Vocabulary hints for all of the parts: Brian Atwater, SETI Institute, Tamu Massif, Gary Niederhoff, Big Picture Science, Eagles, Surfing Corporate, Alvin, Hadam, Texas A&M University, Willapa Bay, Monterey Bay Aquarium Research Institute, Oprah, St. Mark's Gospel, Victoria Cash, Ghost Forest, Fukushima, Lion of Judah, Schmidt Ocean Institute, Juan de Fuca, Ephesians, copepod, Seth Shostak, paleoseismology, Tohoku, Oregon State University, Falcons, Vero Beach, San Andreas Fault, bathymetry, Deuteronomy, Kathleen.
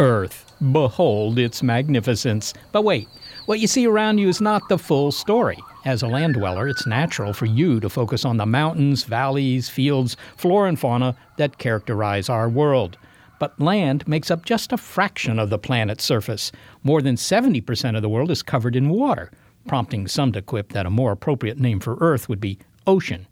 Earth, behold its magnificence. But wait, what you see around you is not the full story. As a land dweller, it's natural for you to focus on the mountains, valleys, fields, flora and fauna that characterize our world. But land makes up just a fraction of the planet's surface. More than 70% of the world is covered in water, prompting some to quip that a more appropriate name for Earth would be ocean.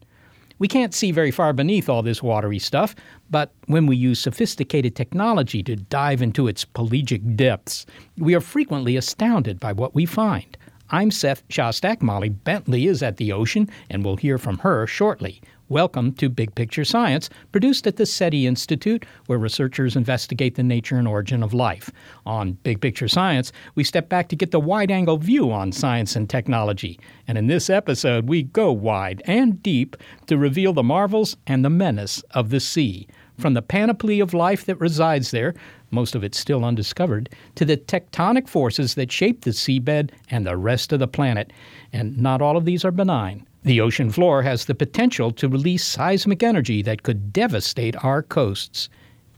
We can't see very far beneath all this watery stuff, but when we use sophisticated technology to dive into its pelagic depths, we are frequently astounded by what we find. I'm Seth Shostak. Molly Bentley is at the ocean, and we'll hear from her shortly. Welcome to Big Picture Science, produced at the SETI Institute, where researchers investigate the nature and origin of life. On Big Picture Science, we step back to get the wide-angle view on science and technology. And in this episode, we go wide and deep to reveal the marvels and the menace of the sea. From the panoply of life that resides there, most of it still undiscovered, to the tectonic forces that shape the seabed and the rest of the planet. And not all of these are benign. The ocean floor has the potential to release seismic energy that could devastate our coasts.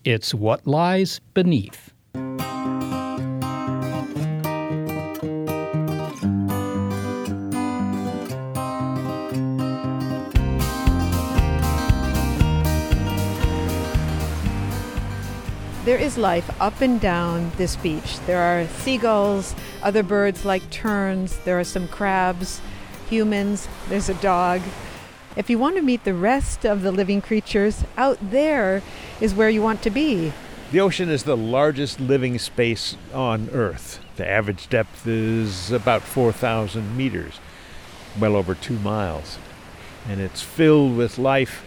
It's what lies beneath. There is life up and down this beach. There are seagulls, other birds like terns, there are some crabs, humans, there's a dog. If you want to meet the rest of the living creatures, out there is where you want to be. The ocean is the largest living space on Earth. The average depth is about 4,000 meters, well over 2 miles. And it's filled with life,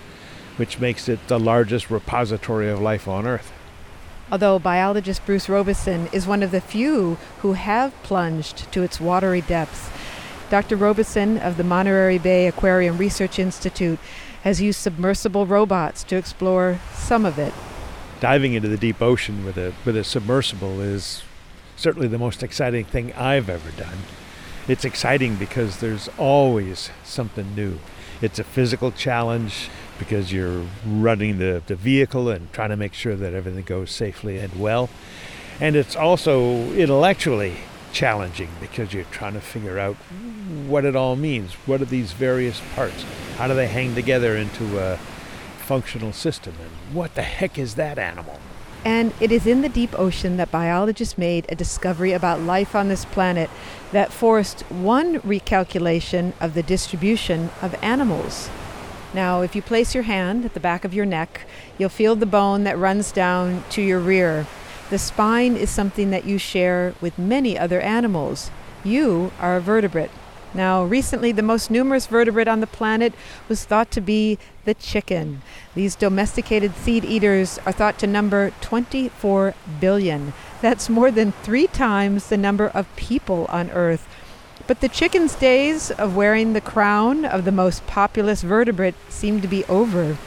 which makes it the largest repository of life on Earth. Although biologist Bruce Robeson is one of the few who have plunged to its watery depths, Dr. Robeson of the Monterey Bay Aquarium Research Institute has used submersible robots to explore some of it. Diving into the deep ocean with a submersible is certainly the most exciting thing I've ever done. It's exciting because there's always something new. It's a physical challenge because you're running the vehicle and trying to make sure that everything goes safely and well. And it's also intellectually challenging because you're trying to figure out what it all means. What are these various parts? How do they hang together into a functional system? And what the heck is that animal? And it is in the deep ocean that biologists made a discovery about life on this planet that forced one recalculation of the distribution of animals. Now, if you place your hand at the back of your neck, you'll feel the bone that runs down to your rear. The spine is something that you share with many other animals. You are a vertebrate. Now, recently, the most numerous vertebrate on the planet was thought to be the chicken. These domesticated seed eaters are thought to number 24 billion. That's more than 3 times the number of people on Earth. But the chicken's days of wearing the crown of the most populous vertebrate seem to be over.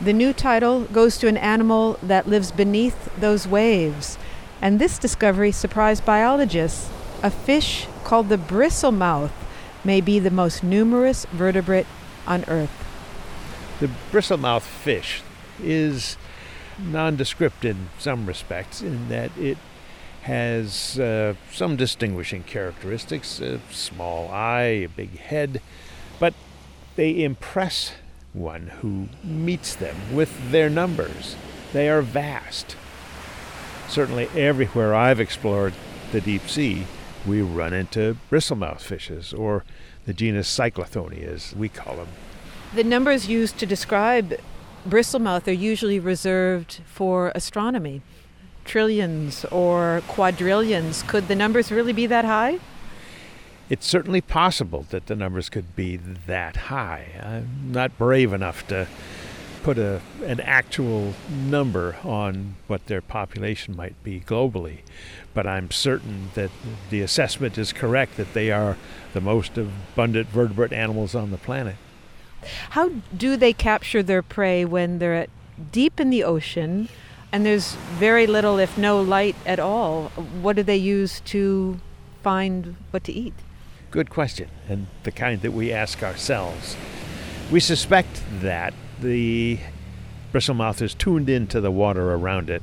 The new title goes to an animal that lives beneath those waves. And this discovery surprised biologists. A fish called the bristlemouth may be the most numerous vertebrate on Earth. The bristlemouth fish is nondescript in some respects in that it has some distinguishing characteristics, a small eye, a big head. They impress one who meets them with their numbers. They are vast. Certainly everywhere I've explored the deep sea, we run into bristlemouth fishes, or the genus Cyclothone, as we call them. The numbers used to describe bristlemouth are usually reserved for astronomy. Trillions or quadrillions. Could the numbers really be that high? It's certainly possible that the numbers could be that high. I'm not brave enough to put an actual number on what their population might be globally, but I'm certain that the assessment is correct that they are the most abundant vertebrate animals on the planet. How do they capture their prey when they're deep in the ocean and there's very little, if no light at all? What do they use to find what to eat? Good question, and the kind that we ask ourselves. We suspect that the bristlemouth is tuned into the water around it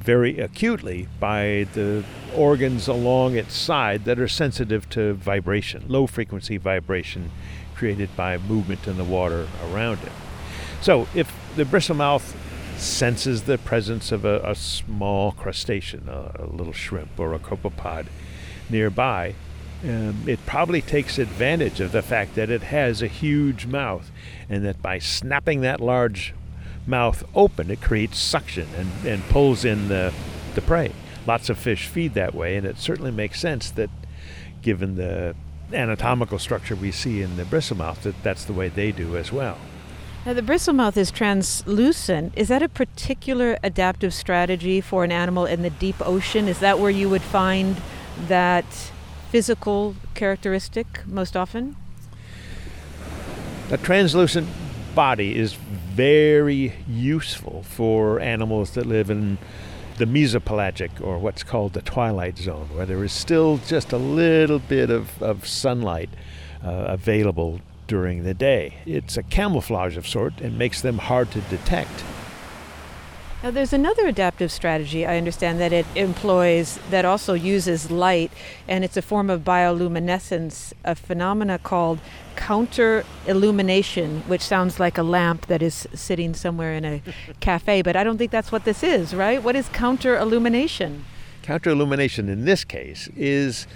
very acutely by the organs along its side that are sensitive to vibration, low-frequency vibration created by movement in the water around it. So if the bristlemouth senses the presence of a small crustacean, a little shrimp or a copepod nearby, it probably takes advantage of the fact that it has a huge mouth, and that by snapping that large mouth open, it creates suction and pulls in the prey. Lots of fish feed that way, and it certainly makes sense that, given the anatomical structure we see in the bristlemouth, that's the way they do as well. Now, the bristlemouth is translucent. Is that a particular adaptive strategy for an animal in the deep ocean? Is that where you would find that physical characteristic most often? A translucent body is very useful for animals that live in the mesopelagic, or what's called the twilight zone, where there is still just a little bit of sunlight available during the day. It's a camouflage of sort and makes them hard to detect. Now, there's another adaptive strategy, I understand, that it employs that also uses light, and it's a form of bioluminescence, a phenomena called counter-illumination, which sounds like a lamp that is sitting somewhere in a cafe, but I don't think that's what this is, right? What is counter-illumination? Counter-illumination, in this case, is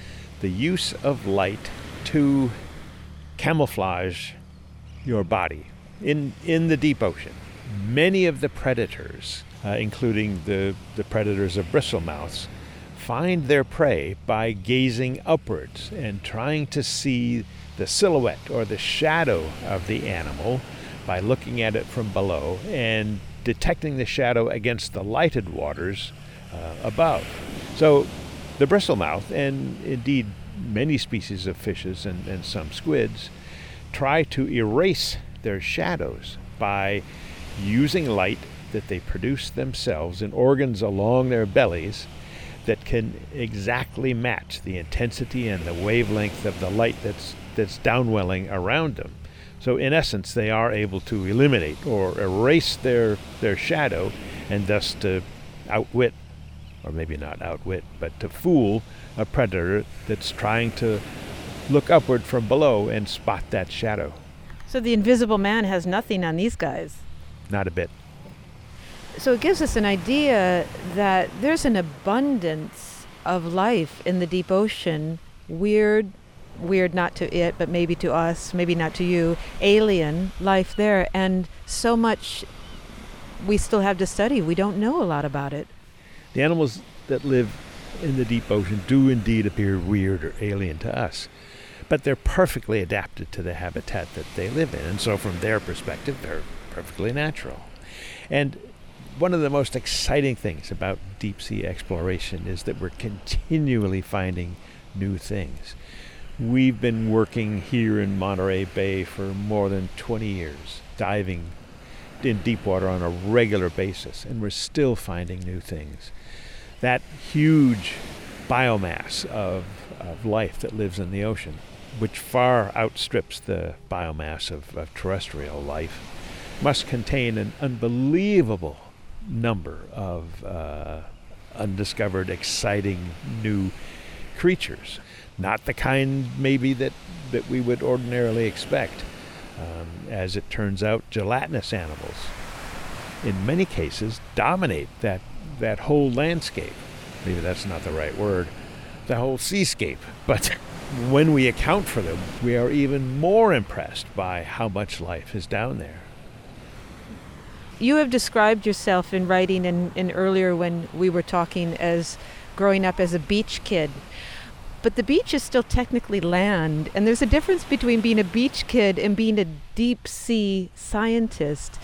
the use of light to camouflage your body in the deep ocean. Many of the predators, including the predators of bristlemouths, find their prey by gazing upwards and trying to see the silhouette or the shadow of the animal by looking at it from below and detecting the shadow against the lighted waters above. So the bristlemouth, and indeed many species of fishes and some squids, try to erase their shadows by using light that they produce themselves in organs along their bellies that can exactly match the intensity and the wavelength of the light that's downwelling around them. So in essence, they are able to eliminate or erase their shadow, and thus to outwit, or maybe not outwit, but to fool a predator that's trying to look upward from below and spot that shadow. So the invisible man has nothing on these guys. Not a bit. So it gives us an idea that there's an abundance of life in the deep ocean. Weird not to it, but maybe to us, maybe not to you, alien life there. And so much we still have to study. We don't know a lot about it. The animals that live in the deep ocean do indeed appear weird or alien to us, but they're perfectly adapted to the habitat that they live in. And so from their perspective, they're perfectly natural. And one of the most exciting things about deep sea exploration is that we're continually finding new things. We've been working here in Monterey Bay for more than 20 years, diving in deep water on a regular basis, and we're still finding new things. That huge biomass of life that lives in the ocean, which far outstrips the biomass of terrestrial life, must contain an unbelievable number of undiscovered, exciting new creatures. Not the kind maybe that we would ordinarily expect, as it turns out, gelatinous animals, in many cases, dominate that whole landscape. Maybe that's not the right word, the whole seascape. But when we account for them, we are even more impressed by how much life is down there. You have described yourself in writing and earlier when we were talking as growing up as a beach kid. But the beach is still technically land, and there's a difference between being a beach kid and being a deep sea scientist.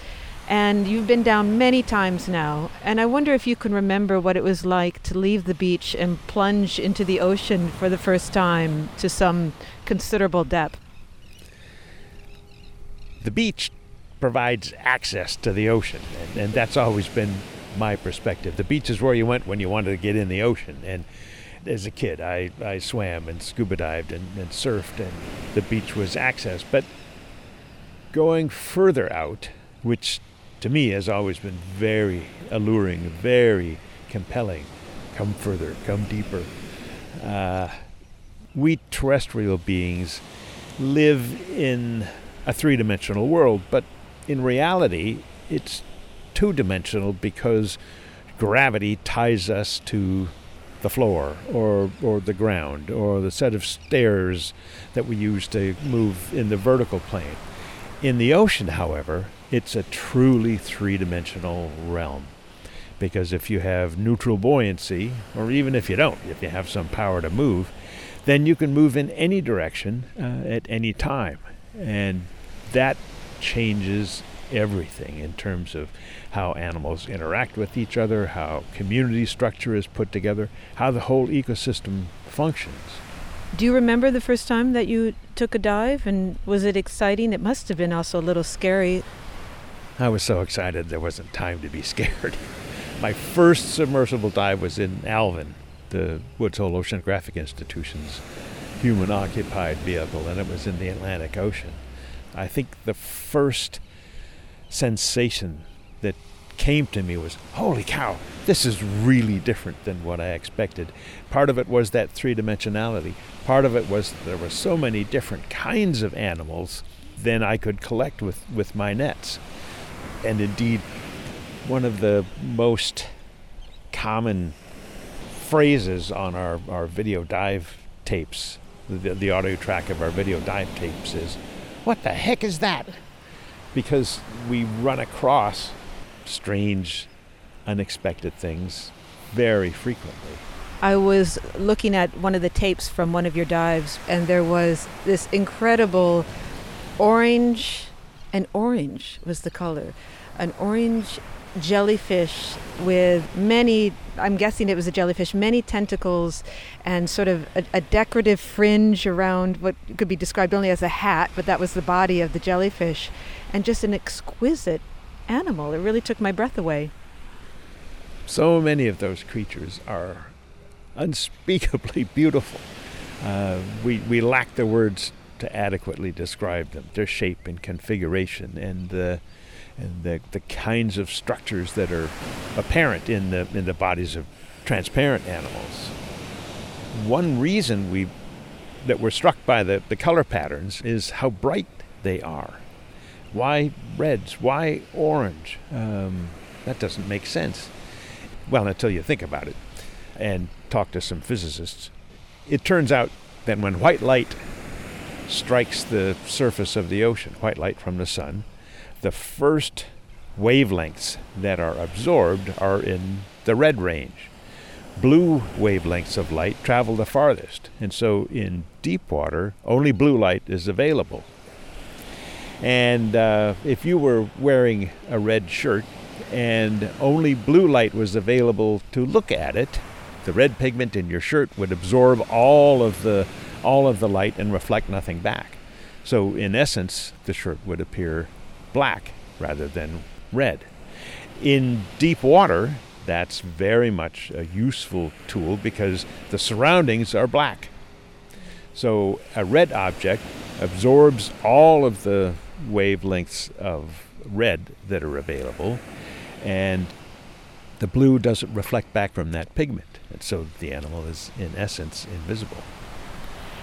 And you've been down many times now, and I wonder if you can remember what it was like to leave the beach and plunge into the ocean for the first time to some considerable depth. The beach provides access to the ocean, and that's always been my perspective. The beach is where you went when you wanted to get in the ocean, and as a kid I swam and scuba dived and surfed, and the beach was access. But going further out, which to me has always been very alluring, very compelling. Come further, come deeper. We terrestrial beings live in a three-dimensional world, but in reality, it's two-dimensional because gravity ties us to the floor or the ground or the set of stairs that we use to move in the vertical plane. In the ocean, however, it's a truly three-dimensional realm, because if you have neutral buoyancy, or even if you don't, if you have some power to move, then you can move in any direction at any time. And that changes everything in terms of how animals interact with each other, how community structure is put together, how the whole ecosystem functions. Do you remember the first time that you took a dive, and was it exciting? It must have been also a little scary. I was so excited there wasn't time to be scared. My first submersible dive was in Alvin, the Woods Hole Oceanographic Institution's human-occupied vehicle, and it was in the Atlantic Ocean. I think the first sensation that came to me was, holy cow, this is really different than what I expected. Part of it was that three-dimensionality. Part of it was there were so many different kinds of animals than I could collect with my nets. And indeed, one of the most common phrases on our video dive tapes, the audio track of our video dive tapes is, what the heck is that? Because we run across strange, unexpected things very frequently. I was looking at one of the tapes from one of your dives, and there was this incredible orange. An orange was the color. An orange jellyfish with many, I'm guessing it was a jellyfish, many tentacles and sort of a decorative fringe around what could be described only as a hat, but that was the body of the jellyfish. And just an exquisite animal. It really took my breath away. So many of those creatures are unspeakably beautiful. We lack the words to adequately describe them, their shape and configuration, and the kinds of structures that are apparent in the bodies of transparent animals. One reason that we're struck by the color patterns is how bright they are. Why reds? Why orange? That doesn't make sense. Well, until you think about it and talk to some physicists. It turns out that when white light strikes the surface of the ocean, white light from the sun, the first wavelengths that are absorbed are in the red range. Blue wavelengths of light travel the farthest, and so in deep water, only blue light is available. And if you were wearing a red shirt and only blue light was available to look at it, the red pigment in your shirt would absorb all of the light and reflect nothing back. So in essence, the shirt would appear black rather than red. In deep water, that's very much a useful tool because the surroundings are black. So a red object absorbs all of the wavelengths of red that are available, and the blue doesn't reflect back from that pigment. And so the animal is, in essence, invisible.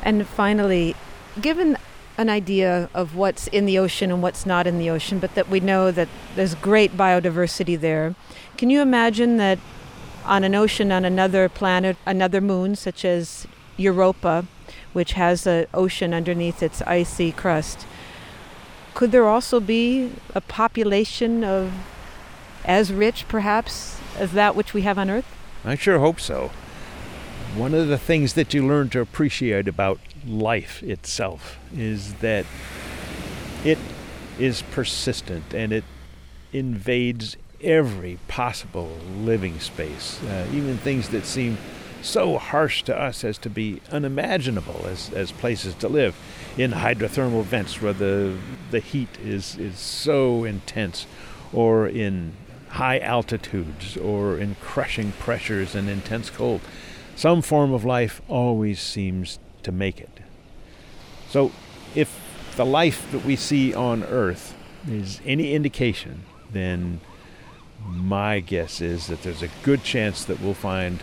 And finally, given an idea of what's in the ocean and what's not in the ocean, but that we know that there's great biodiversity there. Can you imagine that on an ocean on another planet, another moon, such as Europa, which has an ocean underneath its icy crust, could there also be a population of as rich, perhaps, as that which we have on Earth? I sure hope so. One of the things that you learn to appreciate about life itself is that it is persistent and it invades every possible living space, even things that seem so harsh to us as to be unimaginable as places to live, in hydrothermal vents where the heat is so intense, or in high altitudes, or in crushing pressures and intense cold. Some form of life always seems to make it. So if the life that we see on Earth is any indication, then my guess is that there's a good chance that we'll find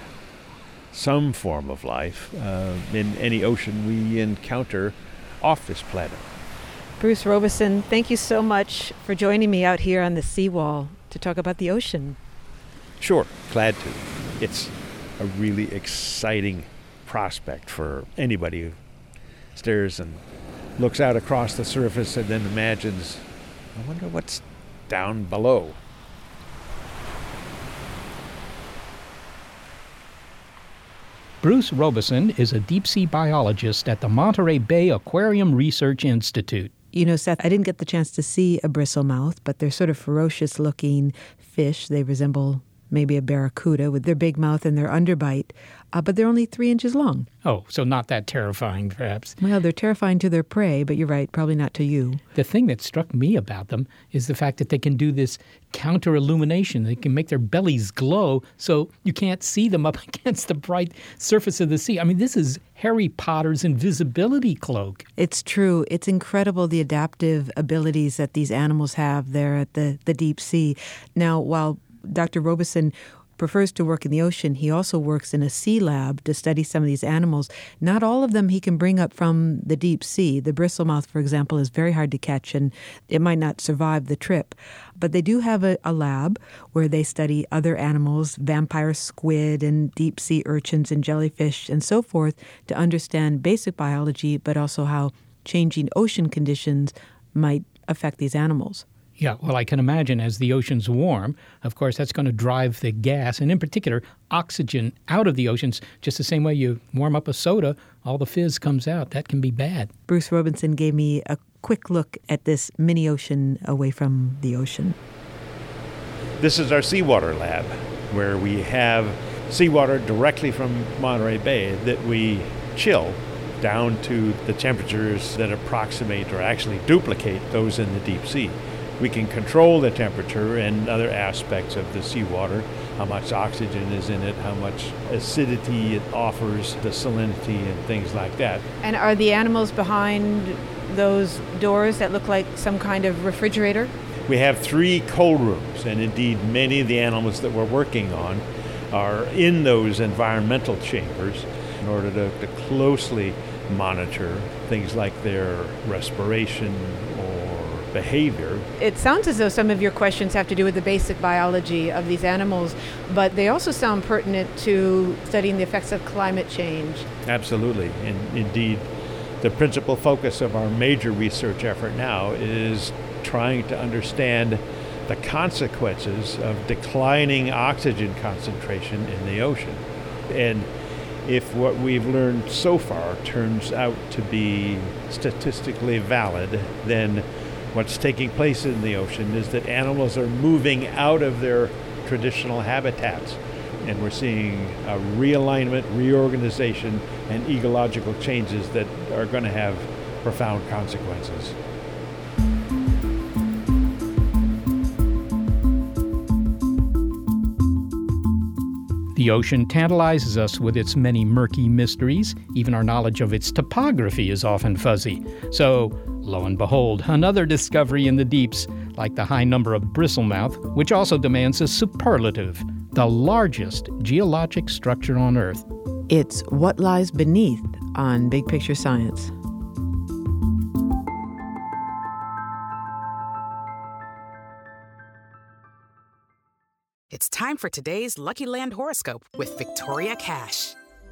some form of life in any ocean we encounter off this planet. Bruce Robeson, thank you so much for joining me out here on the seawall to talk about the ocean. Sure, glad to. It's a really exciting prospect for anybody who stares and looks out across the surface and then imagines, I wonder what's down below. Bruce Robeson is a deep-sea biologist at the Monterey Bay Aquarium Research Institute. You know, Seth, I didn't get the chance to see a bristlemouth, but they're sort of ferocious-looking fish. They resemble maybe a barracuda with their big mouth and their underbite, but they're only 3 inches long. Oh, so not that terrifying, perhaps. Well, they're terrifying to their prey, but you're right, probably not to you. The thing that struck me about them is the fact that they can do this counter-illumination. They can make their bellies glow so you can't see them up against the bright surface of the sea. I mean, this is Harry Potter's invisibility cloak. It's true. It's incredible the adaptive abilities that these animals have there at the deep sea. Now, while Dr. Robeson prefers to work in the ocean, he also works in a sea lab to study some of these animals. Not all of them he can bring up from the deep sea. The bristlemouth, for example, is very hard to catch, and it might not survive the trip. But they do have a lab where they study other animals, vampire squid and deep sea urchins and jellyfish and so forth, to understand basic biology, but also how changing ocean conditions might affect these animals. Yeah, well, I can imagine as the oceans warm, of course, that's going to drive the gas, and in particular, oxygen out of the oceans. Just the same way you warm up a soda, all the fizz comes out. That can be bad. Bruce Robeson gave me a quick look at this mini ocean away from the ocean. This is our seawater lab, where we have seawater directly from Monterey Bay that we chill down to the temperatures that approximate or actually duplicate those in the deep sea. We can control the temperature and other aspects of the seawater, how much oxygen is in it, how much acidity it offers, the salinity and things like that. And are the animals behind those doors that look like some kind of refrigerator? We have 3 cold rooms, and indeed many of the animals that we're working on are in those environmental chambers in order to closely monitor things like their respiration behavior. It sounds as though some of your questions have to do with the basic biology of these animals, but they also sound pertinent to studying the effects of climate change. Absolutely, and indeed, the principal focus of our major research effort now is trying to understand the consequences of declining oxygen concentration in the ocean. And if what we've learned so far turns out to be statistically valid, then what's taking place in the ocean is that animals are moving out of their traditional habitats, and we're seeing a realignment, reorganization, and ecological changes that are going to have profound consequences. The ocean tantalizes us with its many murky mysteries. Even our knowledge of its topography is often fuzzy. So, lo and behold, another discovery in the deeps, like the high number of bristlemouth, which also demands a superlative, the largest geologic structure on Earth. It's What Lies Beneath on Big Picture Science. It's time for today's Lucky Land horoscope with Victoria Cash.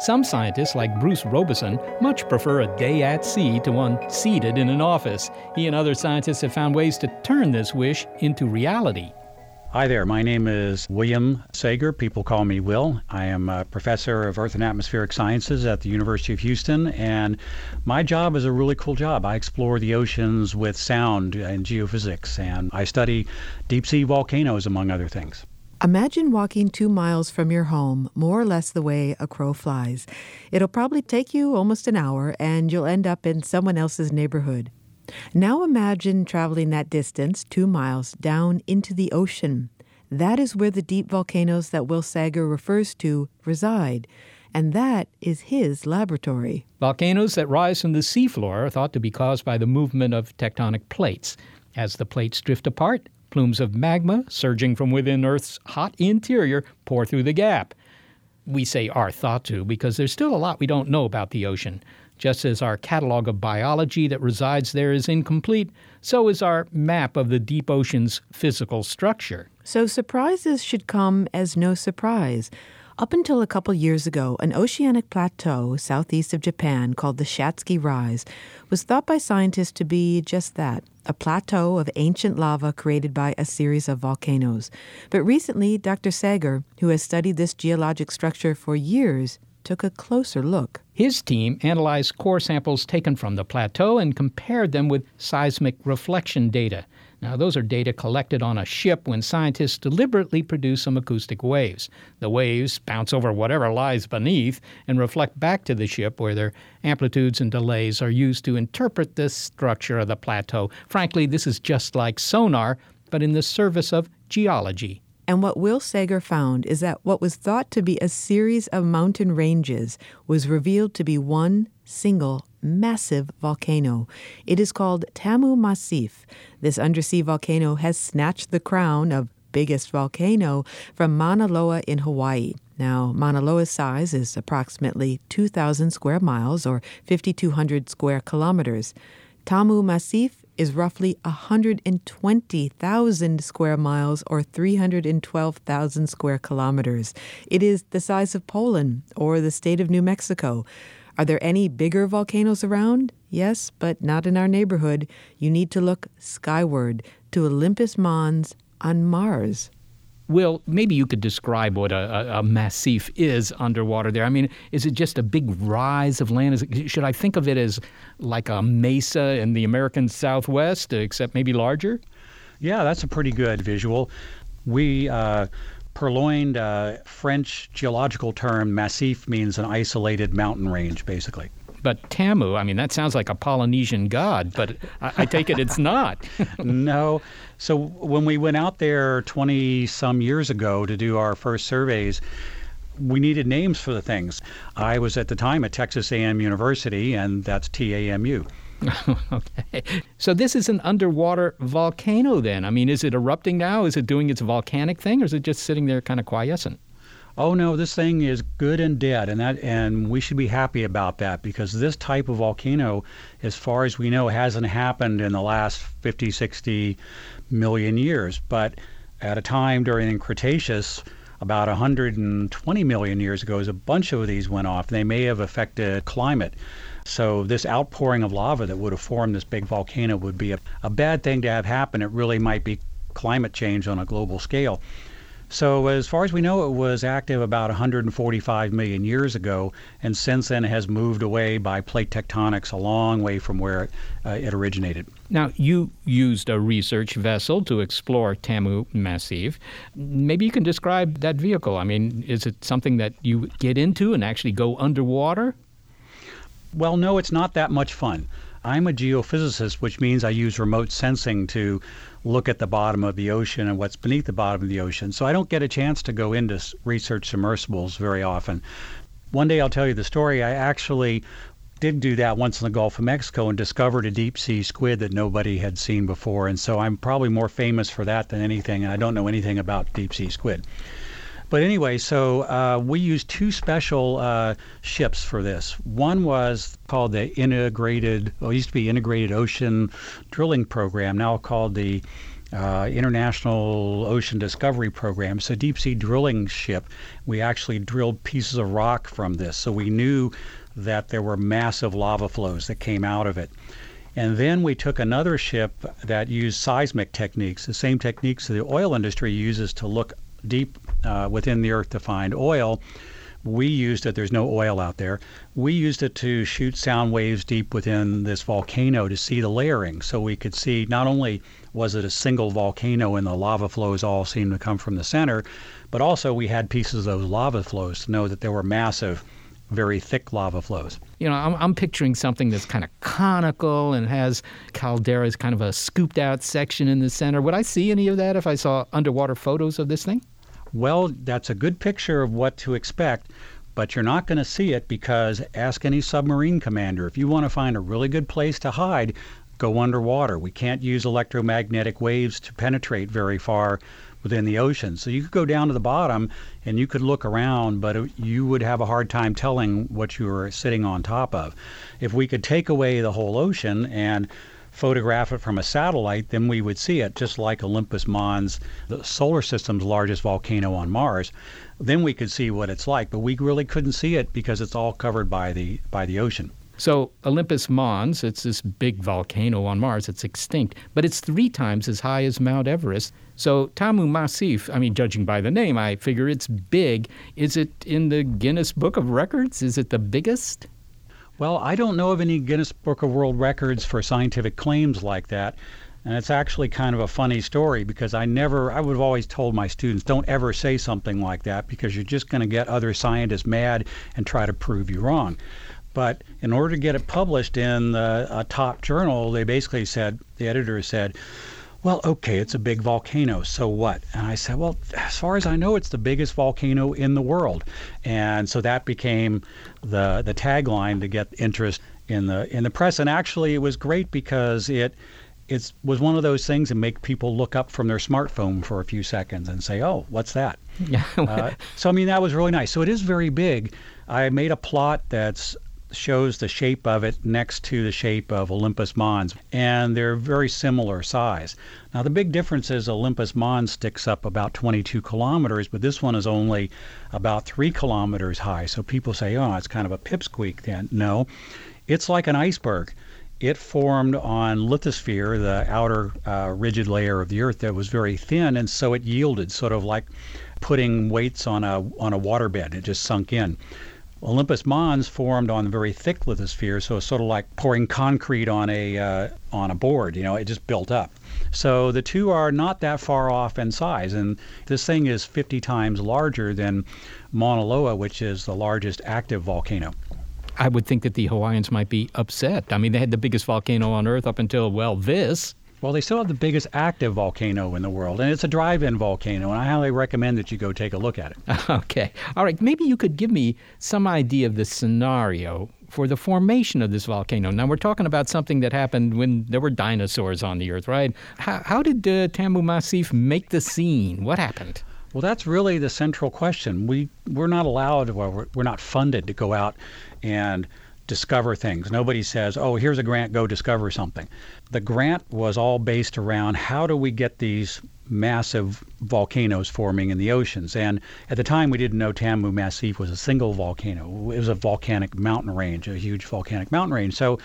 Some scientists, like Bruce Robeson, much prefer a day at sea to one seated in an office. He and other scientists have found ways to turn this wish into reality. Hi there, my name is William Sager. People call me Will. I am a professor of Earth and Atmospheric Sciences at the University of Houston, and my job is a really cool job. I explore the oceans with sound and geophysics, and I study deep-sea volcanoes, among other things. Imagine walking 2 miles from your home, more or less the way a crow flies. It'll probably take you almost an hour, and you'll end up in someone else's neighborhood. Now imagine traveling that distance, 2 miles, down into the ocean. That is where the deep volcanoes that Will Sager refers to reside, and that is his laboratory. Volcanoes that rise from the seafloor are thought to be caused by the movement of tectonic plates. As the plates drift apart, plumes of magma surging from within Earth's hot interior pour through the gap. We say are thought to because there's still a lot we don't know about the ocean. Just as our catalog of biology that resides there is incomplete, so is our map of the deep ocean's physical structure. So surprises should come as no surprise. Up until a couple years ago, an oceanic plateau southeast of Japan called the Shatsky Rise was thought by scientists to be just that, a plateau of ancient lava created by a series of volcanoes. But recently, Dr. Sager, who has studied this geologic structure for years, took a closer look. His team analyzed core samples taken from the plateau and compared them with seismic reflection data. Now, those are data collected on a ship when scientists deliberately produce some acoustic waves. The waves bounce over whatever lies beneath and reflect back to the ship, where their amplitudes and delays are used to interpret the structure of the plateau. Frankly, this is just like sonar, but in the service of geology. And what Will Sager found is that what was thought to be a series of mountain ranges was revealed to be one single massive volcano. It is called Tamu Massif. This undersea volcano has snatched the crown of biggest volcano from Mauna Loa in Hawaii. Now, Mauna Loa's size is approximately 2,000 square miles or 5,200 square kilometers. Tamu Massif is roughly 120,000 square miles or 312,000 square kilometers. It is the size of Poland or the state of New Mexico. Are there any bigger volcanoes around? Yes, but not in our neighborhood. You need to look skyward to Olympus Mons on Mars. Will, maybe you could describe what a massif is underwater there. I mean, is it just a big rise of land? Should I think of it as like a mesa in the American Southwest, except maybe larger? Yeah, that's a pretty good visual. We purloined a French geological term. Massif means an isolated mountain range, basically. But Tamu, I mean, that sounds like a Polynesian god, but I take it it's not. No. So when we went out there 20-some years ago to do our first surveys, we needed names for the things. I was at the time at Texas A&M University, and that's TAMU. Okay. So this is an underwater volcano then. I mean, is it erupting now? Is it doing its volcanic thing, or is it just sitting there kind of quiescent? Oh no, this thing is good and dead, and we should be happy about that, because this type of volcano, as far as we know, hasn't happened in the last 50, 60 million years. But at a time during Cretaceous, about 120 million years ago, a bunch of these went off. They may have affected climate. So this outpouring of lava that would have formed this big volcano would be a bad thing to have happen. It really might be climate change on a global scale. So as far as we know, it was active about 145 million years ago, and since then has moved away by plate tectonics a long way from where it originated. Now, you used a research vessel to explore Tamu Massif. Maybe you can describe that vehicle. I mean, is it something that you get into and actually go underwater? Well, no, it's not that much fun. I'm a geophysicist, which means I use remote sensing to look at the bottom of the ocean and what's beneath the bottom of the ocean. So I don't get a chance to go into research submersibles very often. One day I'll tell you the story. I actually did do that once in the Gulf of Mexico and discovered a deep-sea squid that nobody had seen before. And so I'm probably more famous for that than anything, and I don't know anything about deep-sea squid. But anyway, so we used two special ships for this. One was called the Integrated Ocean Drilling Program, now called the International Ocean Discovery Program. It's a deep-sea drilling ship. We actually drilled pieces of rock from this, so we knew that there were massive lava flows that came out of it. And then we took another ship that used seismic techniques, the same techniques the oil industry uses to look deep within the earth to find oil. We used it. There's no oil out there. We used it to shoot sound waves deep within this volcano to see the layering, so we could see not only was it a single volcano and the lava flows all seemed to come from the center, but also we had pieces of those lava flows to know that there were massive, very thick lava flows. You know, I'm picturing something that's kind of conical and has calderas, kind of a scooped out section in the center. Would I see any of that if I saw underwater photos of this thing? Well, that's a good picture of what to expect, but you're not going to see it because ask any submarine commander. If you want to find a really good place to hide, go underwater. We can't use electromagnetic waves to penetrate very far within the ocean. So you could go down to the bottom and you could look around, but you would have a hard time telling what you were sitting on top of. If we could take away the whole ocean and photograph it from a satellite, then we would see it, just like Olympus Mons, the solar system's largest volcano on Mars. Then we could see what it's like, but we really couldn't see it because it's all covered by the ocean. So Olympus Mons, it's this big volcano on Mars. It's extinct, but it's 3 times as high as Mount Everest. So Tamu Massif, I mean, judging by the name, I figure it's big. Is it in the Guinness Book of Records? Is it the biggest? Well, I don't know of any Guinness Book of World Records for scientific claims like that. And it's actually kind of a funny story because I would have always told my students, don't ever say something like that because you're just going to get other scientists mad and try to prove you wrong. But in order to get it published in a top journal, they basically said, the editor said, well, okay, it's a big volcano, so what? And I said, well, as far as I know, it's the biggest volcano in the world. And so that became the tagline to get interest in the press. And actually, it was great because it was one of those things that make people look up from their smartphone for a few seconds and say, oh, what's that? So, I mean, that was really nice. So it is very big. I made a plot that's shows the shape of it next to the shape of Olympus Mons, and they're very similar size. Now, the big difference is Olympus Mons sticks up about 22 kilometers, but this one is only about 3 kilometers high. So people say, oh, it's kind of a pipsqueak then. No, it's like an iceberg. It formed on lithosphere, the outer rigid layer of the Earth that was very thin, and so it yielded, sort of like putting weights on a waterbed. It just sunk in. Olympus Mons formed on very thick lithosphere, so it's sort of like pouring concrete on a board. You know, it just built up. So the two are not that far off in size, and this thing is 50 times larger than Mauna Loa, which is the largest active volcano. I would think that the Hawaiians might be upset. I mean, they had the biggest volcano on Earth up until, well, this. Well, they still have the biggest active volcano in the world, and it's a drive-in volcano, and I highly recommend that you go take a look at it. Okay. All right. Maybe you could give me some idea of the scenario for the formation of this volcano. Now, we're talking about something that happened when there were dinosaurs on the Earth, right? How did Tamu Massif make the scene? What happened? Well, that's really the central question. We're not allowed, we're not funded to go out and discover things. Nobody says, oh, here's a grant, go discover something. The grant was all based around how do we get these massive volcanoes forming in the oceans. And at the time, we didn't know Tamu Massif was a single volcano. It was a volcanic mountain range, a huge volcanic mountain range. So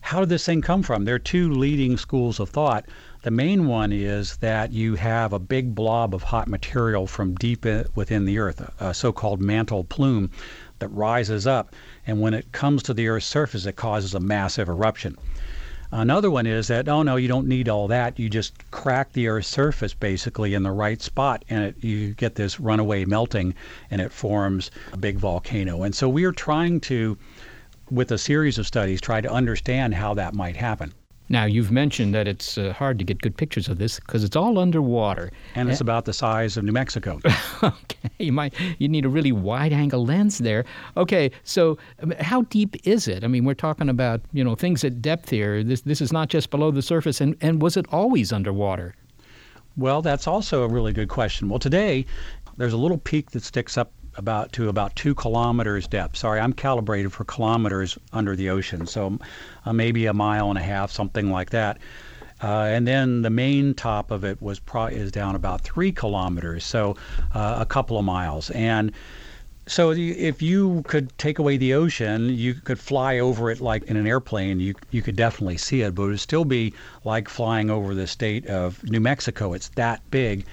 how did this thing come from? There are 2 leading schools of thought. The main one is that you have a big blob of hot material from deep within the Earth, a so-called mantle plume, that rises up, and when it comes to the Earth's surface, it causes a massive eruption. Another one is that, oh, no, you don't need all that. You just crack the Earth's surface, basically, in the right spot, and you get this runaway melting, and it forms a big volcano. And so we are trying to with a series of studies, try to understand how that might happen. Now, you've mentioned that it's hard to get good pictures of this because it's all underwater. And it's about the size of New Mexico. Okay, you need a really wide-angle lens there. Okay, so how deep is it? I mean, we're talking about, things at depth here. This is not just below the surface. And was it always underwater? Well, that's also a really good question. Well, today, there's a little peak that sticks up about 2 kilometers depth. Sorry, I'm calibrated for kilometers under the ocean, so maybe 1.5 miles, something like that. And then the main top of it is down about 3 kilometers, so a couple of miles. And so if you could take away the ocean, you could fly over it like in an airplane. You could definitely see it, but it would still be like flying over the state of New Mexico. It's that big.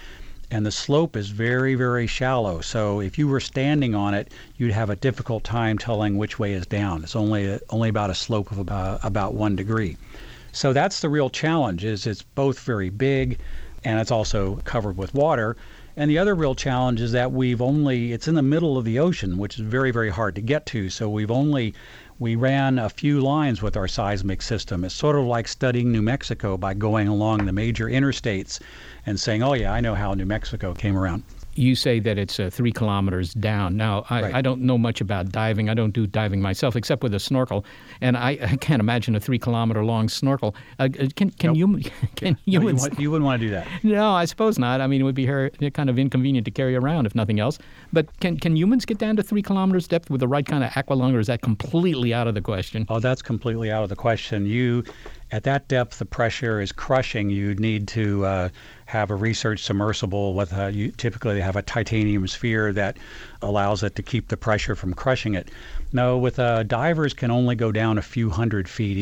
And the slope is very, very shallow. So if you were standing on it, you'd have a difficult time telling which way is down. It's only about a slope of about 1 degree. So that's the real challenge, is it's both very big and it's also covered with water. And the other real challenge is that it's in the middle of the ocean, which is very, very hard to get to. So we ran a few lines with our seismic system. It's sort of like studying New Mexico by going along the major interstates and saying, oh, yeah, I know how New Mexico came around. You say that it's 3 kilometers down. Now, I don't know much about diving. I don't do diving myself, except with a snorkel. And I can't imagine a 3-kilometer-long snorkel. You wouldn't want to do that. No, I suppose not. I mean, it would be kind of inconvenient to carry around, if nothing else. But can humans get down to 3 kilometers depth with the right kind of aqualung, or is that completely out of the question? Oh, that's completely out of the question. At that depth, the pressure is crushing. You'd need to have a research submersible with typically they have a titanium sphere that allows it to keep the pressure from crushing it. No, with divers can only go down a few hundred feet,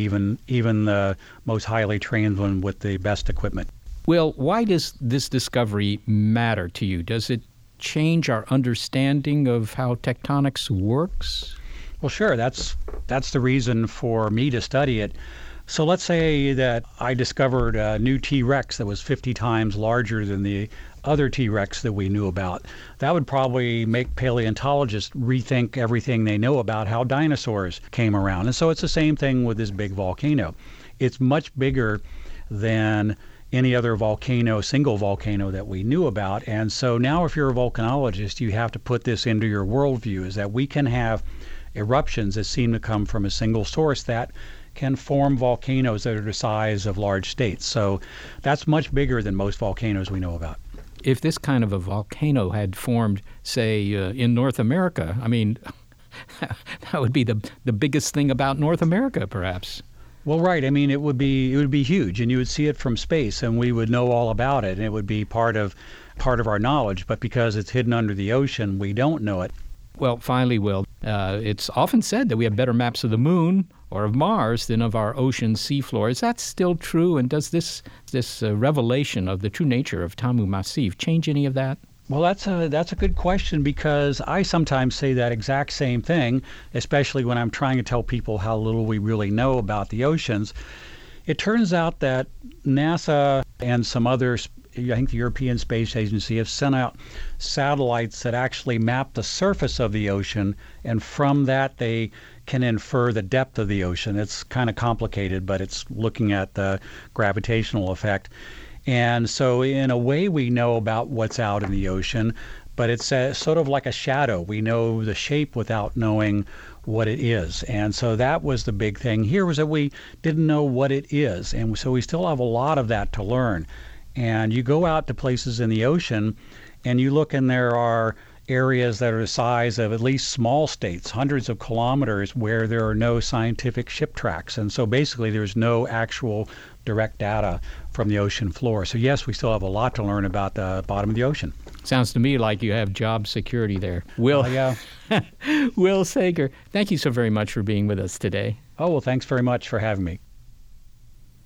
even the most highly trained one with the best equipment. Well, why does this discovery matter to you? Does it change our understanding of how tectonics works? Well, sure. That's the reason for me to study it. So let's say that I discovered a new T-Rex that was 50 times larger than the other T-Rex that we knew about. That would probably make paleontologists rethink everything they know about how dinosaurs came around. And so it's the same thing with this big volcano. It's much bigger than any other single volcano that we knew about. And so now if you're a volcanologist, you have to put this into your worldview, is that we can have eruptions that seem to come from a single source that can form volcanoes that are the size of large states. So that's much bigger than most volcanoes we know about. If this kind of a volcano had formed, say, in North America, I mean, that would be the biggest thing about North America, perhaps. Well, right. I mean, it would be huge, and you would see it from space, and we would know all about it, and it would be part of our knowledge. But because it's hidden under the ocean, we don't know it. Well, finally, Will, it's often said that we have better maps of the moon or of Mars than of our ocean seafloor. Is that still true? And does this revelation of the true nature of Tamu Massif change any of that? Well, that's a good question, because I sometimes say that exact same thing, especially when I'm trying to tell people how little we really know about the oceans. It turns out that NASA and some other, I think the European Space Agency, have sent out satellites that actually map the surface of the ocean, and from that they can infer the depth of the ocean. It's kind of complicated, but it's looking at the gravitational effect. And so in a way we know about what's out in the ocean, but it's sort of like a shadow. We know the shape without knowing what it is. And so that was the big thing here, was that we didn't know what it is. And so we still have a lot of that to learn. And you go out to places in the ocean and you look, and there are areas that are the size of at least small states, hundreds of kilometers, where there are no scientific ship tracks. And so basically there's no actual direct data from the ocean floor. So yes, we still have a lot to learn about the bottom of the ocean. Sounds to me like you have job security there. Will, Will Sager, thank you so very much for being with us today. Oh, well, thanks very much for having me.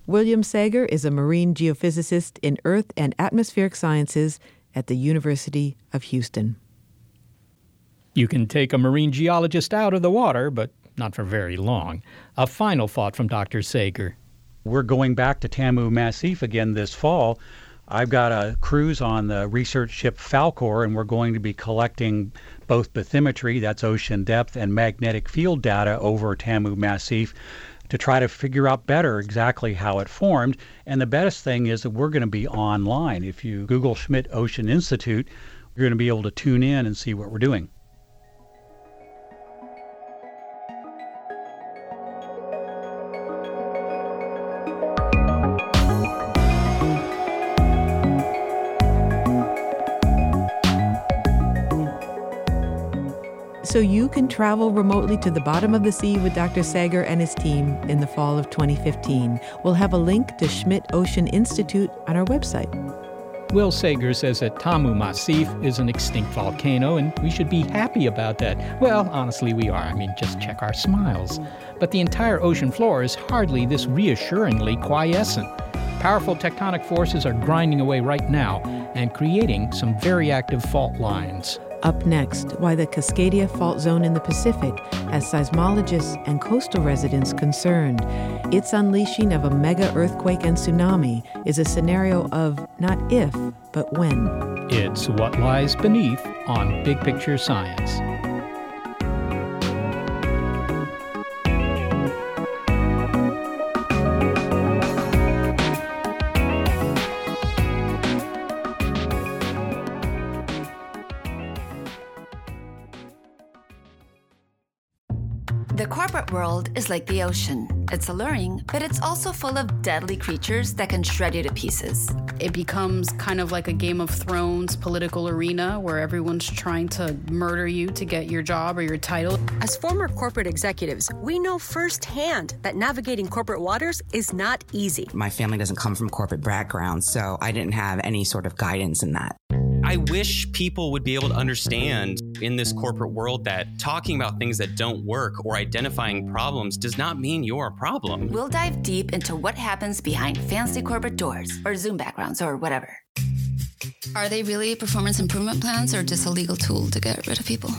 William Sager is a marine geophysicist in Earth and Atmospheric Sciences at the University of Houston. You can take a marine geologist out of the water, but not for very long. A final thought from Dr. Sager. We're going back to Tamu Massif again this fall I've got a cruise on the research ship Falkor, and we're going to be collecting both bathymetry, that's ocean depth, and magnetic field data over Tamu Massif to try to figure out better exactly how it formed. And the best thing is that we're going to be online. If you Google Schmidt Ocean Institute, you're going to be able to tune in and see what we're doing. So you can travel remotely to the bottom of the sea with Dr. Sager and his team in the fall of 2015. We'll have a link to Schmidt Ocean Institute on our website. Will Sager says that Tamu Massif is an extinct volcano, and we should be happy about that. Well, honestly, we are. I mean, just check our smiles. But the entire ocean floor is hardly this reassuringly quiescent. Powerful tectonic forces are grinding away right now and creating some very active fault lines. Up next, why the Cascadia Fault Zone in the Pacific has seismologists and coastal residents concerned. Its unleashing of a mega earthquake and tsunami is a scenario of not if, but when. It's What Lies Beneath on Big Picture Science. The world is like the ocean. It's alluring, but it's also full of deadly creatures that can shred you to pieces. It becomes kind of like a Game of Thrones political arena where everyone's trying to murder you to get your job or your title. As former corporate executives, we know firsthand that navigating corporate waters is not easy. My family doesn't come from corporate background, so I didn't have any sort of guidance in that. I wish people would be able to understand in this corporate world that talking about things that don't work or identifying problems does not mean you're a problem. We'll dive deep into what happens behind fancy corporate doors or Zoom backgrounds or whatever. Are they really performance improvement plans or just a legal tool to get rid of people?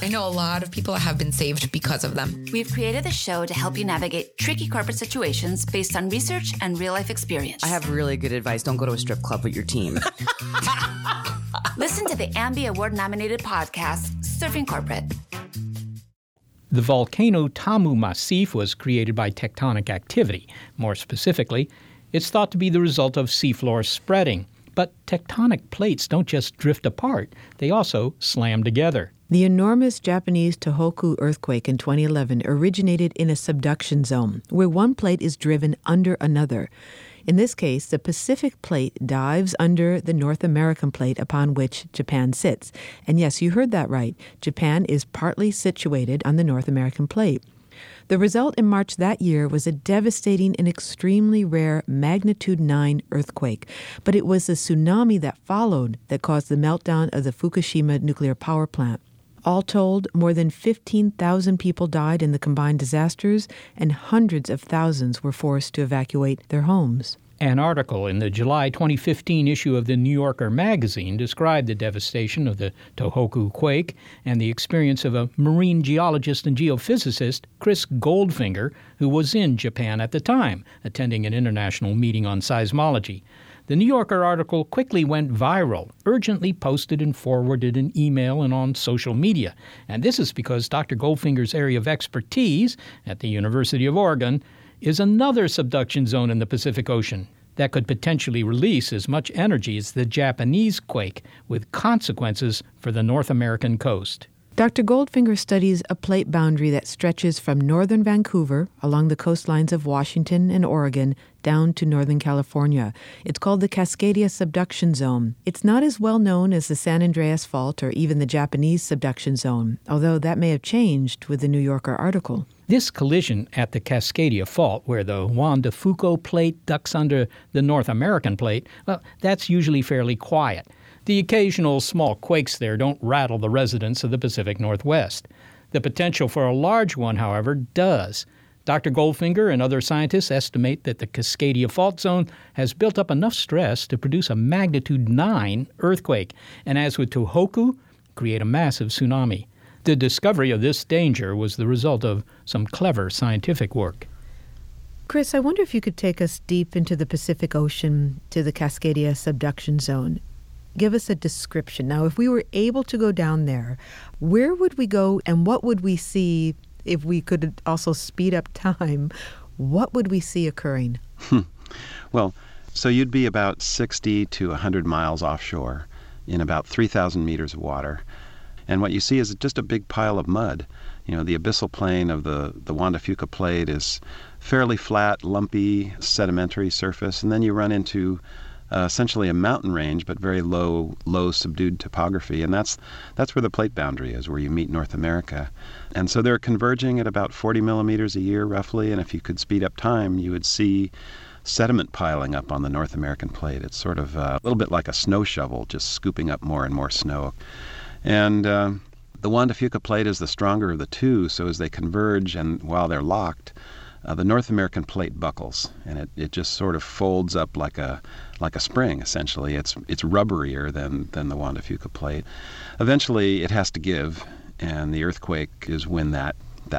I know a lot of people have been saved because of them. We've created a show to help you navigate tricky corporate situations based on research and real-life experience. I have really good advice. Don't go to a strip club with your team. Listen to the Ambie Award-nominated podcast, Surfing Corporate. The volcano Tamu Massif was created by tectonic activity. More specifically, it's thought to be the result of seafloor spreading. But tectonic plates don't just drift apart. They also slam together. The enormous Japanese Tohoku earthquake in 2011 originated in a subduction zone, where one plate is driven under another. In this case, the Pacific plate dives under the North American plate upon which Japan sits. And yes, you heard that right. Japan is partly situated on the North American plate. The result in March that year was a devastating and extremely rare magnitude 9 earthquake. But it was the tsunami that followed that caused the meltdown of the Fukushima nuclear power plant. All told, more than 15,000 people died in the combined disasters, and hundreds of thousands were forced to evacuate their homes. An article in the July 2015 issue of the New Yorker magazine described the devastation of the Tohoku quake and the experience of a marine geologist and geophysicist, Chris Goldfinger, who was in Japan at the time, attending an international meeting on seismology. The New Yorker article quickly went viral, urgently posted and forwarded in email and on social media. And this is because Dr. Goldfinger's area of expertise at the University of Oregon is another subduction zone in the Pacific Ocean that could potentially release as much energy as the Japanese quake, with consequences for the North American coast. Dr. Goldfinger studies a plate boundary that stretches from northern Vancouver along the coastlines of Washington and Oregon down to northern California. It's called the Cascadia subduction zone. It's not as well known as the San Andreas Fault or even the Japanese subduction zone, although that may have changed with the New Yorker article. This collision at the Cascadia Fault, where the Juan de Fuca plate ducks under the North American plate, well, that's usually fairly quiet. The occasional small quakes there don't rattle the residents of the Pacific Northwest. The potential for a large one, however, does. Dr. Goldfinger and other scientists estimate that the Cascadia Fault Zone has built up enough stress to produce a magnitude 9 earthquake, and as with Tohoku, create a massive tsunami. The discovery of this danger was the result of some clever scientific work. Chris, I wonder if you could take us deep into the Pacific Ocean to the Cascadia subduction zone. Give us a description. Now, if we were able to go down there, where would we go and what would we see if we could also speed up time? What would we see occurring? Well, so you'd be about 60 to 100 miles offshore in about 3,000 meters of water. And what you see is just a big pile of mud. You know, the abyssal plain of the Juan de Fuca plate is fairly flat, lumpy, sedimentary surface. And then you run into essentially a mountain range, but very low subdued topography. And that's where the plate boundary is, where you meet North America. And so they're converging at about 40 millimeters a year, roughly. And if you could speed up time, you would see sediment piling up on the North American plate. It's sort of a little bit like a snow shovel, just scooping up more and more snow. And the Juan de Fuca plate is the stronger of the two. So as they converge and while they're locked, the North American plate buckles, and it just sort of folds up like a spring, essentially. It's rubberier than the Juan de Fuca plate. Eventually, it has to give, and the earthquake is when that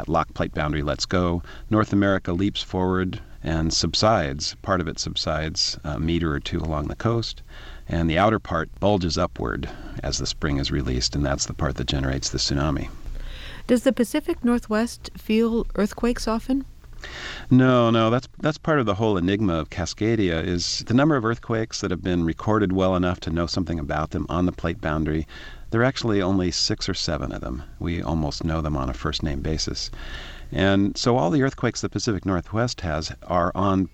locked plate boundary lets go. North America leaps forward and subsides. Part of it subsides a meter or two along the coast, and the outer part bulges upward as the spring is released, and that's the part that generates the tsunami. Does the Pacific Northwest feel earthquakes often? No, that's part of the whole enigma of Cascadia, is the number of earthquakes that have been recorded well enough to know something about them on the plate boundary. There are actually only 6 or 7 of them. We almost know them on a first-name basis. And so all the earthquakes the Pacific Northwest has are on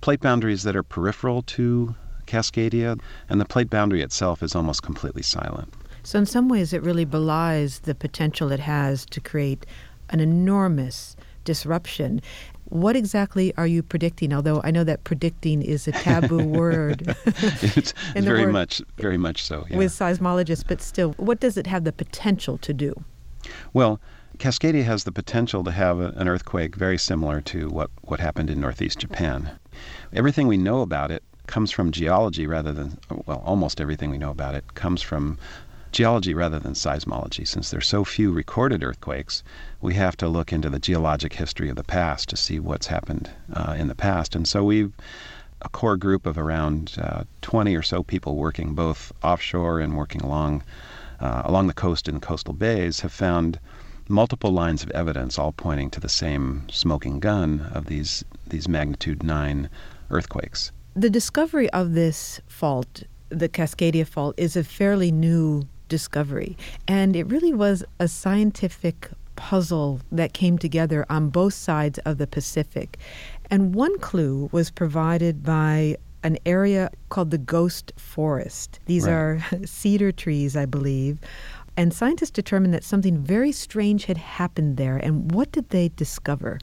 plate boundaries that are peripheral to Cascadia, and the plate boundary itself is almost completely silent. So in some ways it really belies the potential it has to create an enormous disruption. What exactly are you predicting? Although I know that predicting is a taboo word. It's very much so. Yeah. With seismologists, but still, what does it have the potential to do? Well, Cascadia has the potential to have an earthquake very similar to what happened in northeast Japan. Everything we know about it comes from geology rather than, well, almost everything we know about it comes from geology rather than seismology. Since there's so few recorded earthquakes, we have to look into the geologic history of the past to see what's happened in the past. And so we've a core group of around 20 or so people working both offshore and working along the coast and coastal bays have found multiple lines of evidence all pointing to the same smoking gun of these magnitude 9 earthquakes. The discovery of this fault, the Cascadia fault, is a fairly new discovery. And it really was a scientific puzzle that came together on both sides of the Pacific. And one clue was provided by an area called the Ghost Forest. These are cedar trees, I believe. And scientists determined that something very strange had happened there. And what did they discover?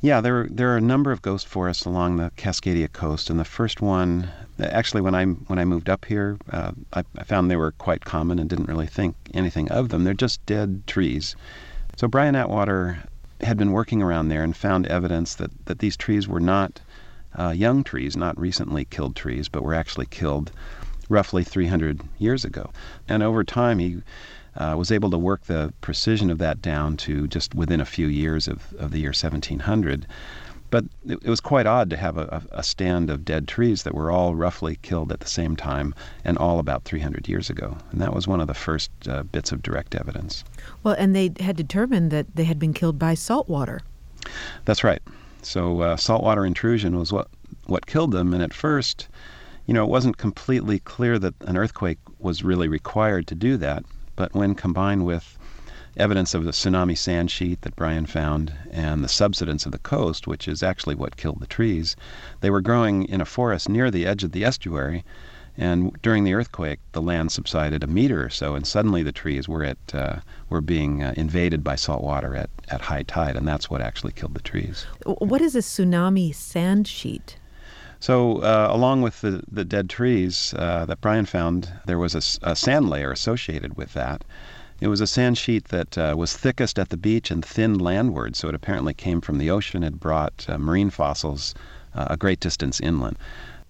Yeah, there are a number of ghost forests along the Cascadia coast, and the first one, actually, when I moved up here, I found they were quite common and didn't really think anything of them. They're just dead trees. So Brian Atwater had been working around there and found evidence that these trees were not young trees, not recently killed trees, but were actually killed roughly 300 years ago. And over time, he was able to work the precision of that down to just within a few years of the year 1700. But it was quite odd to have a stand of dead trees that were all roughly killed at the same time and all about 300 years ago. And that was one of the first bits of direct evidence. Well, and they had determined that they had been killed by saltwater. That's right. So saltwater intrusion was what killed them. And at first, you know, it wasn't completely clear that an earthquake was really required to do that. But when combined with evidence of the tsunami sand sheet that Brian found and the subsidence of the coast, which is actually what killed the trees, they were growing in a forest near the edge of the estuary. And during the earthquake, the land subsided a meter or so, and suddenly the trees were being invaded by salt water at high tide, and that's what actually killed the trees. What is a tsunami sand sheet? So along with the dead trees that Brian found, there was a sand layer associated with that. It was a sand sheet that was thickest at the beach and thin landward, so it apparently came from the ocean and brought marine fossils a great distance inland.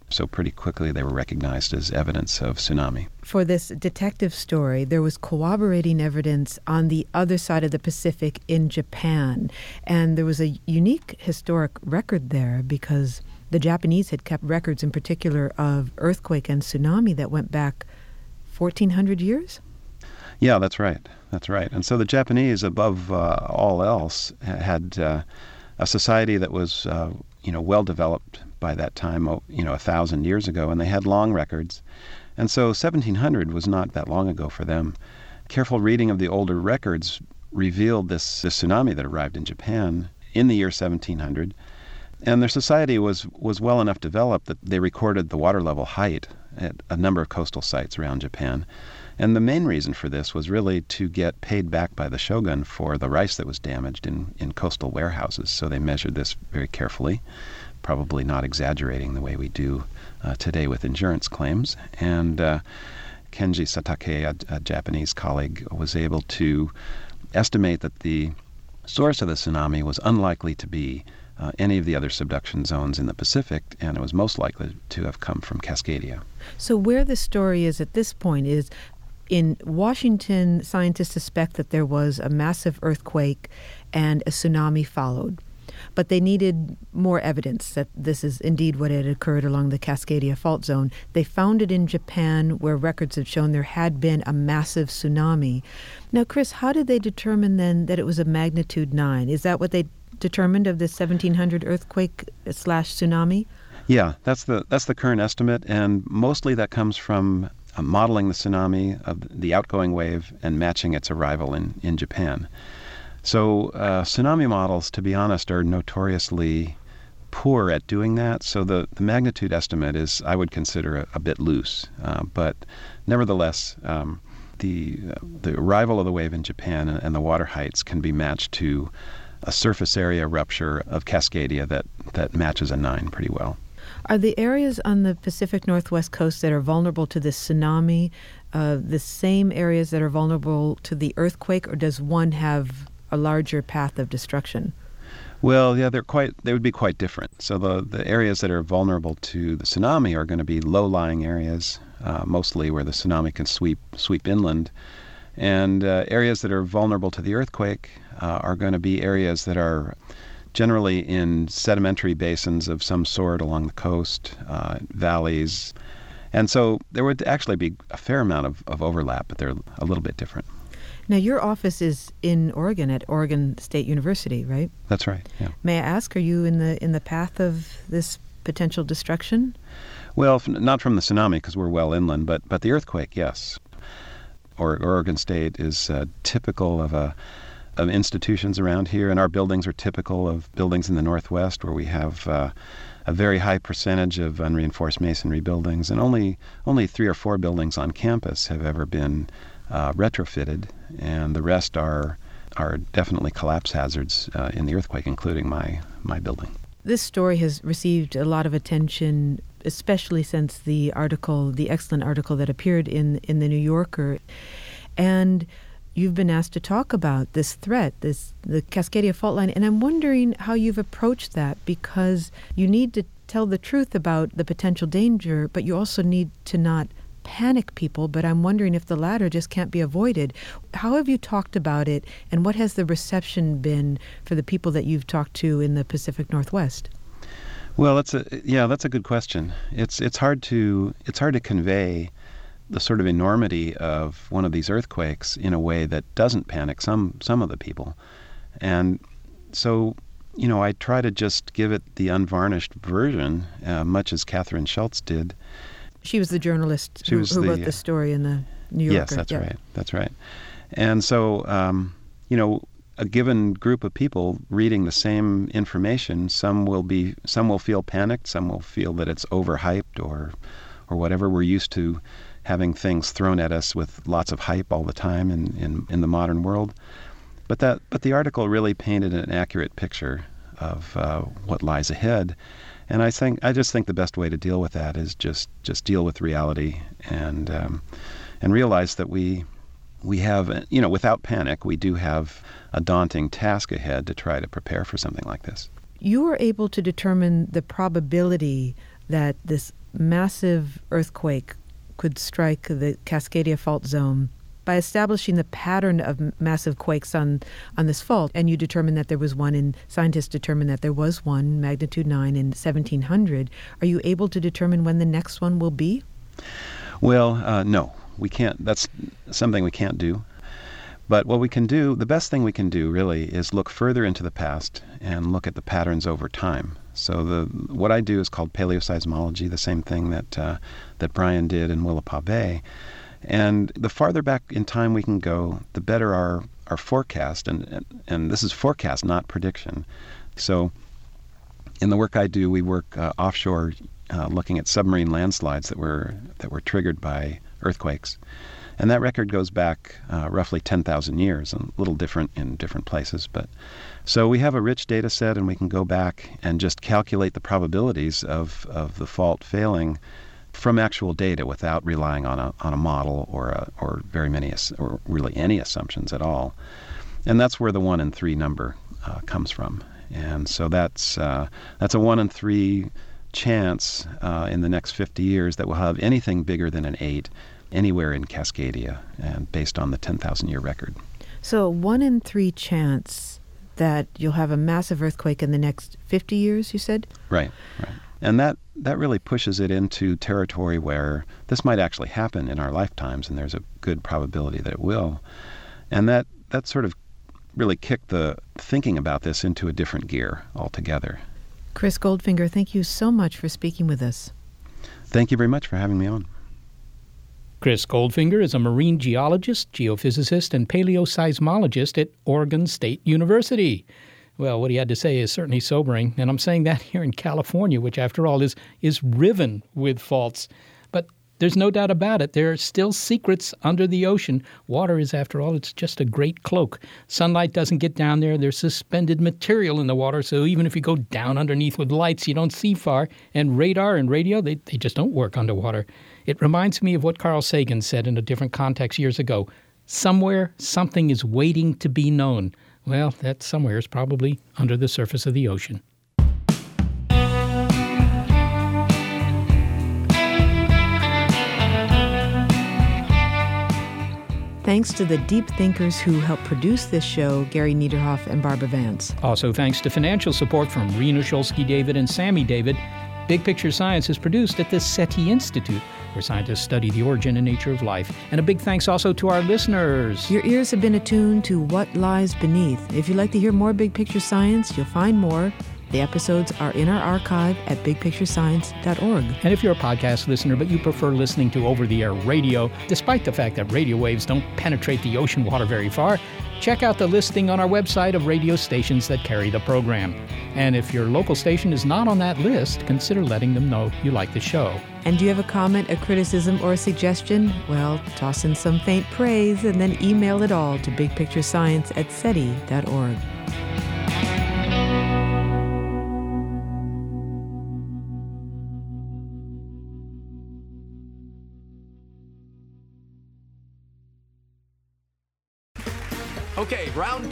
So pretty quickly they were recognized as evidence of tsunami. For this detective story, there was corroborating evidence on the other side of the Pacific in Japan. And there was a unique historic record there because the Japanese had kept records in particular of earthquake and tsunami that went back 1,400 years? Yeah, that's right. That's right. And so the Japanese, above all else, had a society that was, well developed by that time, 1,000 years ago, and they had long records. And so 1700 was not that long ago for them. Careful reading of the older records revealed this tsunami that arrived in Japan in the year 1700. And their society was well enough developed that they recorded the water level height at a number of coastal sites around Japan. And the main reason for this was really to get paid back by the shogun for the rice that was damaged in coastal warehouses. So they measured this very carefully, probably not exaggerating the way we do today with insurance claims. And Kenji Satake, a Japanese colleague, was able to estimate that the source of the tsunami was unlikely to be any of the other subduction zones in the Pacific, and it was most likely to have come from Cascadia. So where the story is at this point is, in Washington, scientists suspect that there was a massive earthquake and a tsunami followed. But they needed more evidence that this is indeed what had occurred along the Cascadia Fault Zone. They found it in Japan, where records had shown there had been a massive tsunami. Now, Chris, how did they determine then that it was a magnitude 9? Is that what they determined of the 1700 earthquake/tsunami? Yeah, that's the current estimate, and mostly that comes from modeling the tsunami of the outgoing wave and matching its arrival in Japan. So tsunami models, to be honest, are notoriously poor at doing that. So the magnitude estimate is, I would consider, a bit loose. But nevertheless, the arrival of the wave in Japan and the water heights can be matched to a surface area rupture of Cascadia that matches a 9 pretty well. Are the areas on the Pacific Northwest coast that are vulnerable to this tsunami the same areas that are vulnerable to the earthquake, or does one have a larger path of destruction? Well, yeah, they would be quite different. So the areas that are vulnerable to the tsunami are going to be low-lying areas, mostly where the tsunami can sweep inland. And areas that are vulnerable to the earthquake are going to be areas that are generally in sedimentary basins of some sort along the coast, valleys. And so there would actually be a fair amount of overlap, but they're a little bit different. Now, your office is in Oregon at Oregon State University, right? That's right, yeah. May I ask, are you in the path of this potential destruction? Well, not from the tsunami, because we're well inland, but the earthquake, yes. Oregon State is typical of institutions around here, and our buildings are typical of buildings in the Northwest, where we have a very high percentage of unreinforced masonry buildings, and only 3 or 4 buildings on campus have ever been retrofitted, and the rest are definitely collapse hazards in the earthquake, including my building. This story has received a lot of attention, especially since the excellent article that appeared in the New Yorker, and you've been asked to talk about this threat, the Cascadia fault line, and I'm wondering how you've approached that, because you need to tell the truth about the potential danger, but you also need to not panic people, but I'm wondering if the latter just can't be avoided. How have you talked about it, and what has the reception been for the people that you've talked to in the Pacific Northwest? Well, that's a good question. It's hard to convey the sort of enormity of one of these earthquakes in a way that doesn't panic some of the people. And so, I try to just give it the unvarnished version, much as Catherine Schultz did. She was the journalist who wrote the story in the New Yorker. Yes, that's right. That's right. And so, a given group of people reading the same information, some will feel panicked, some will feel that it's overhyped or whatever. We're used to having things thrown at us with lots of hype all the time in the modern world. But the article really painted an accurate picture of what lies ahead. And I just think the best way to deal with that is just deal with reality and realize that we have, without panic, we do have a daunting task ahead to try to prepare for something like this. You were able to determine the probability that this massive earthquake could strike the Cascadia fault zone by establishing the pattern of massive quakes on this fault. And you determine that there was one, and scientists determined that there was one, magnitude 9 in 1700. Are you able to determine when the next one will be? Well, no, we can't. That's something we can't do. But what we can do, the best thing we can do really, is look further into the past and look at the patterns over time. So what I do is called paleoseismology, the same thing that Brian did in Willapa Bay. And the farther back in time we can go, the better our forecast, and this is forecast, not prediction. So in the work I do, we work offshore looking at submarine landslides that were triggered by earthquakes. And that record goes back roughly 10,000 years, a little different in different places. But so we have a rich data set, and we can go back and just calculate the probabilities of the fault failing from actual data without relying on a model or very many or really any assumptions at all. And that's where the 1 in 3 number comes from. And so that's a 1 in 3 chance in the next 50 years that we'll have anything bigger than an 8 anywhere in Cascadia, and based on the 10,000-year record. So 1 in 3 chance that you'll have a massive earthquake in the next 50 years, you said? Right. And that really pushes it into territory where this might actually happen in our lifetimes, and there's a good probability that it will. And that sort of really kicked the thinking about this into a different gear altogether. Chris Goldfinger, thank you so much for speaking with us. Thank you very much for having me on. Chris Goldfinger is a marine geologist, geophysicist, and paleoseismologist at Oregon State University. Well, what he had to say is certainly sobering, and I'm saying that here in California, which after all is riven with faults. But there's no doubt about it, there are still secrets under the ocean. Water is, after all, it's just a great cloak. Sunlight doesn't get down there. There's suspended material in the water, so even if you go down underneath with lights, you don't see far. And radar and radio, they just don't work underwater. It reminds me of what Carl Sagan said in a different context years ago. Somewhere, something is waiting to be known. Well, that somewhere is probably under the surface of the ocean. Thanks to the deep thinkers who helped produce this show, Gary Niederhoff and Barbara Vance. Also thanks to financial support from Rena Shulsky-David and Sammy David. Big Picture Science is produced at the SETI Institute, where scientists study the origin and nature of life. And a big thanks also to our listeners. Your ears have been attuned to What Lies Beneath. If you'd like to hear more Big Picture Science, you'll find more. The episodes are in our archive at bigpicturescience.org. And if you're a podcast listener, but you prefer listening to over-the-air radio, despite the fact that radio waves don't penetrate the ocean water very far, check out the listing on our website of radio stations that carry the program. And if your local station is not on that list, consider letting them know you like the show. And do you have a comment, a criticism, or a suggestion? Well, toss in some faint praise and then email it all to bigpicturescience@seti.org. Okay, round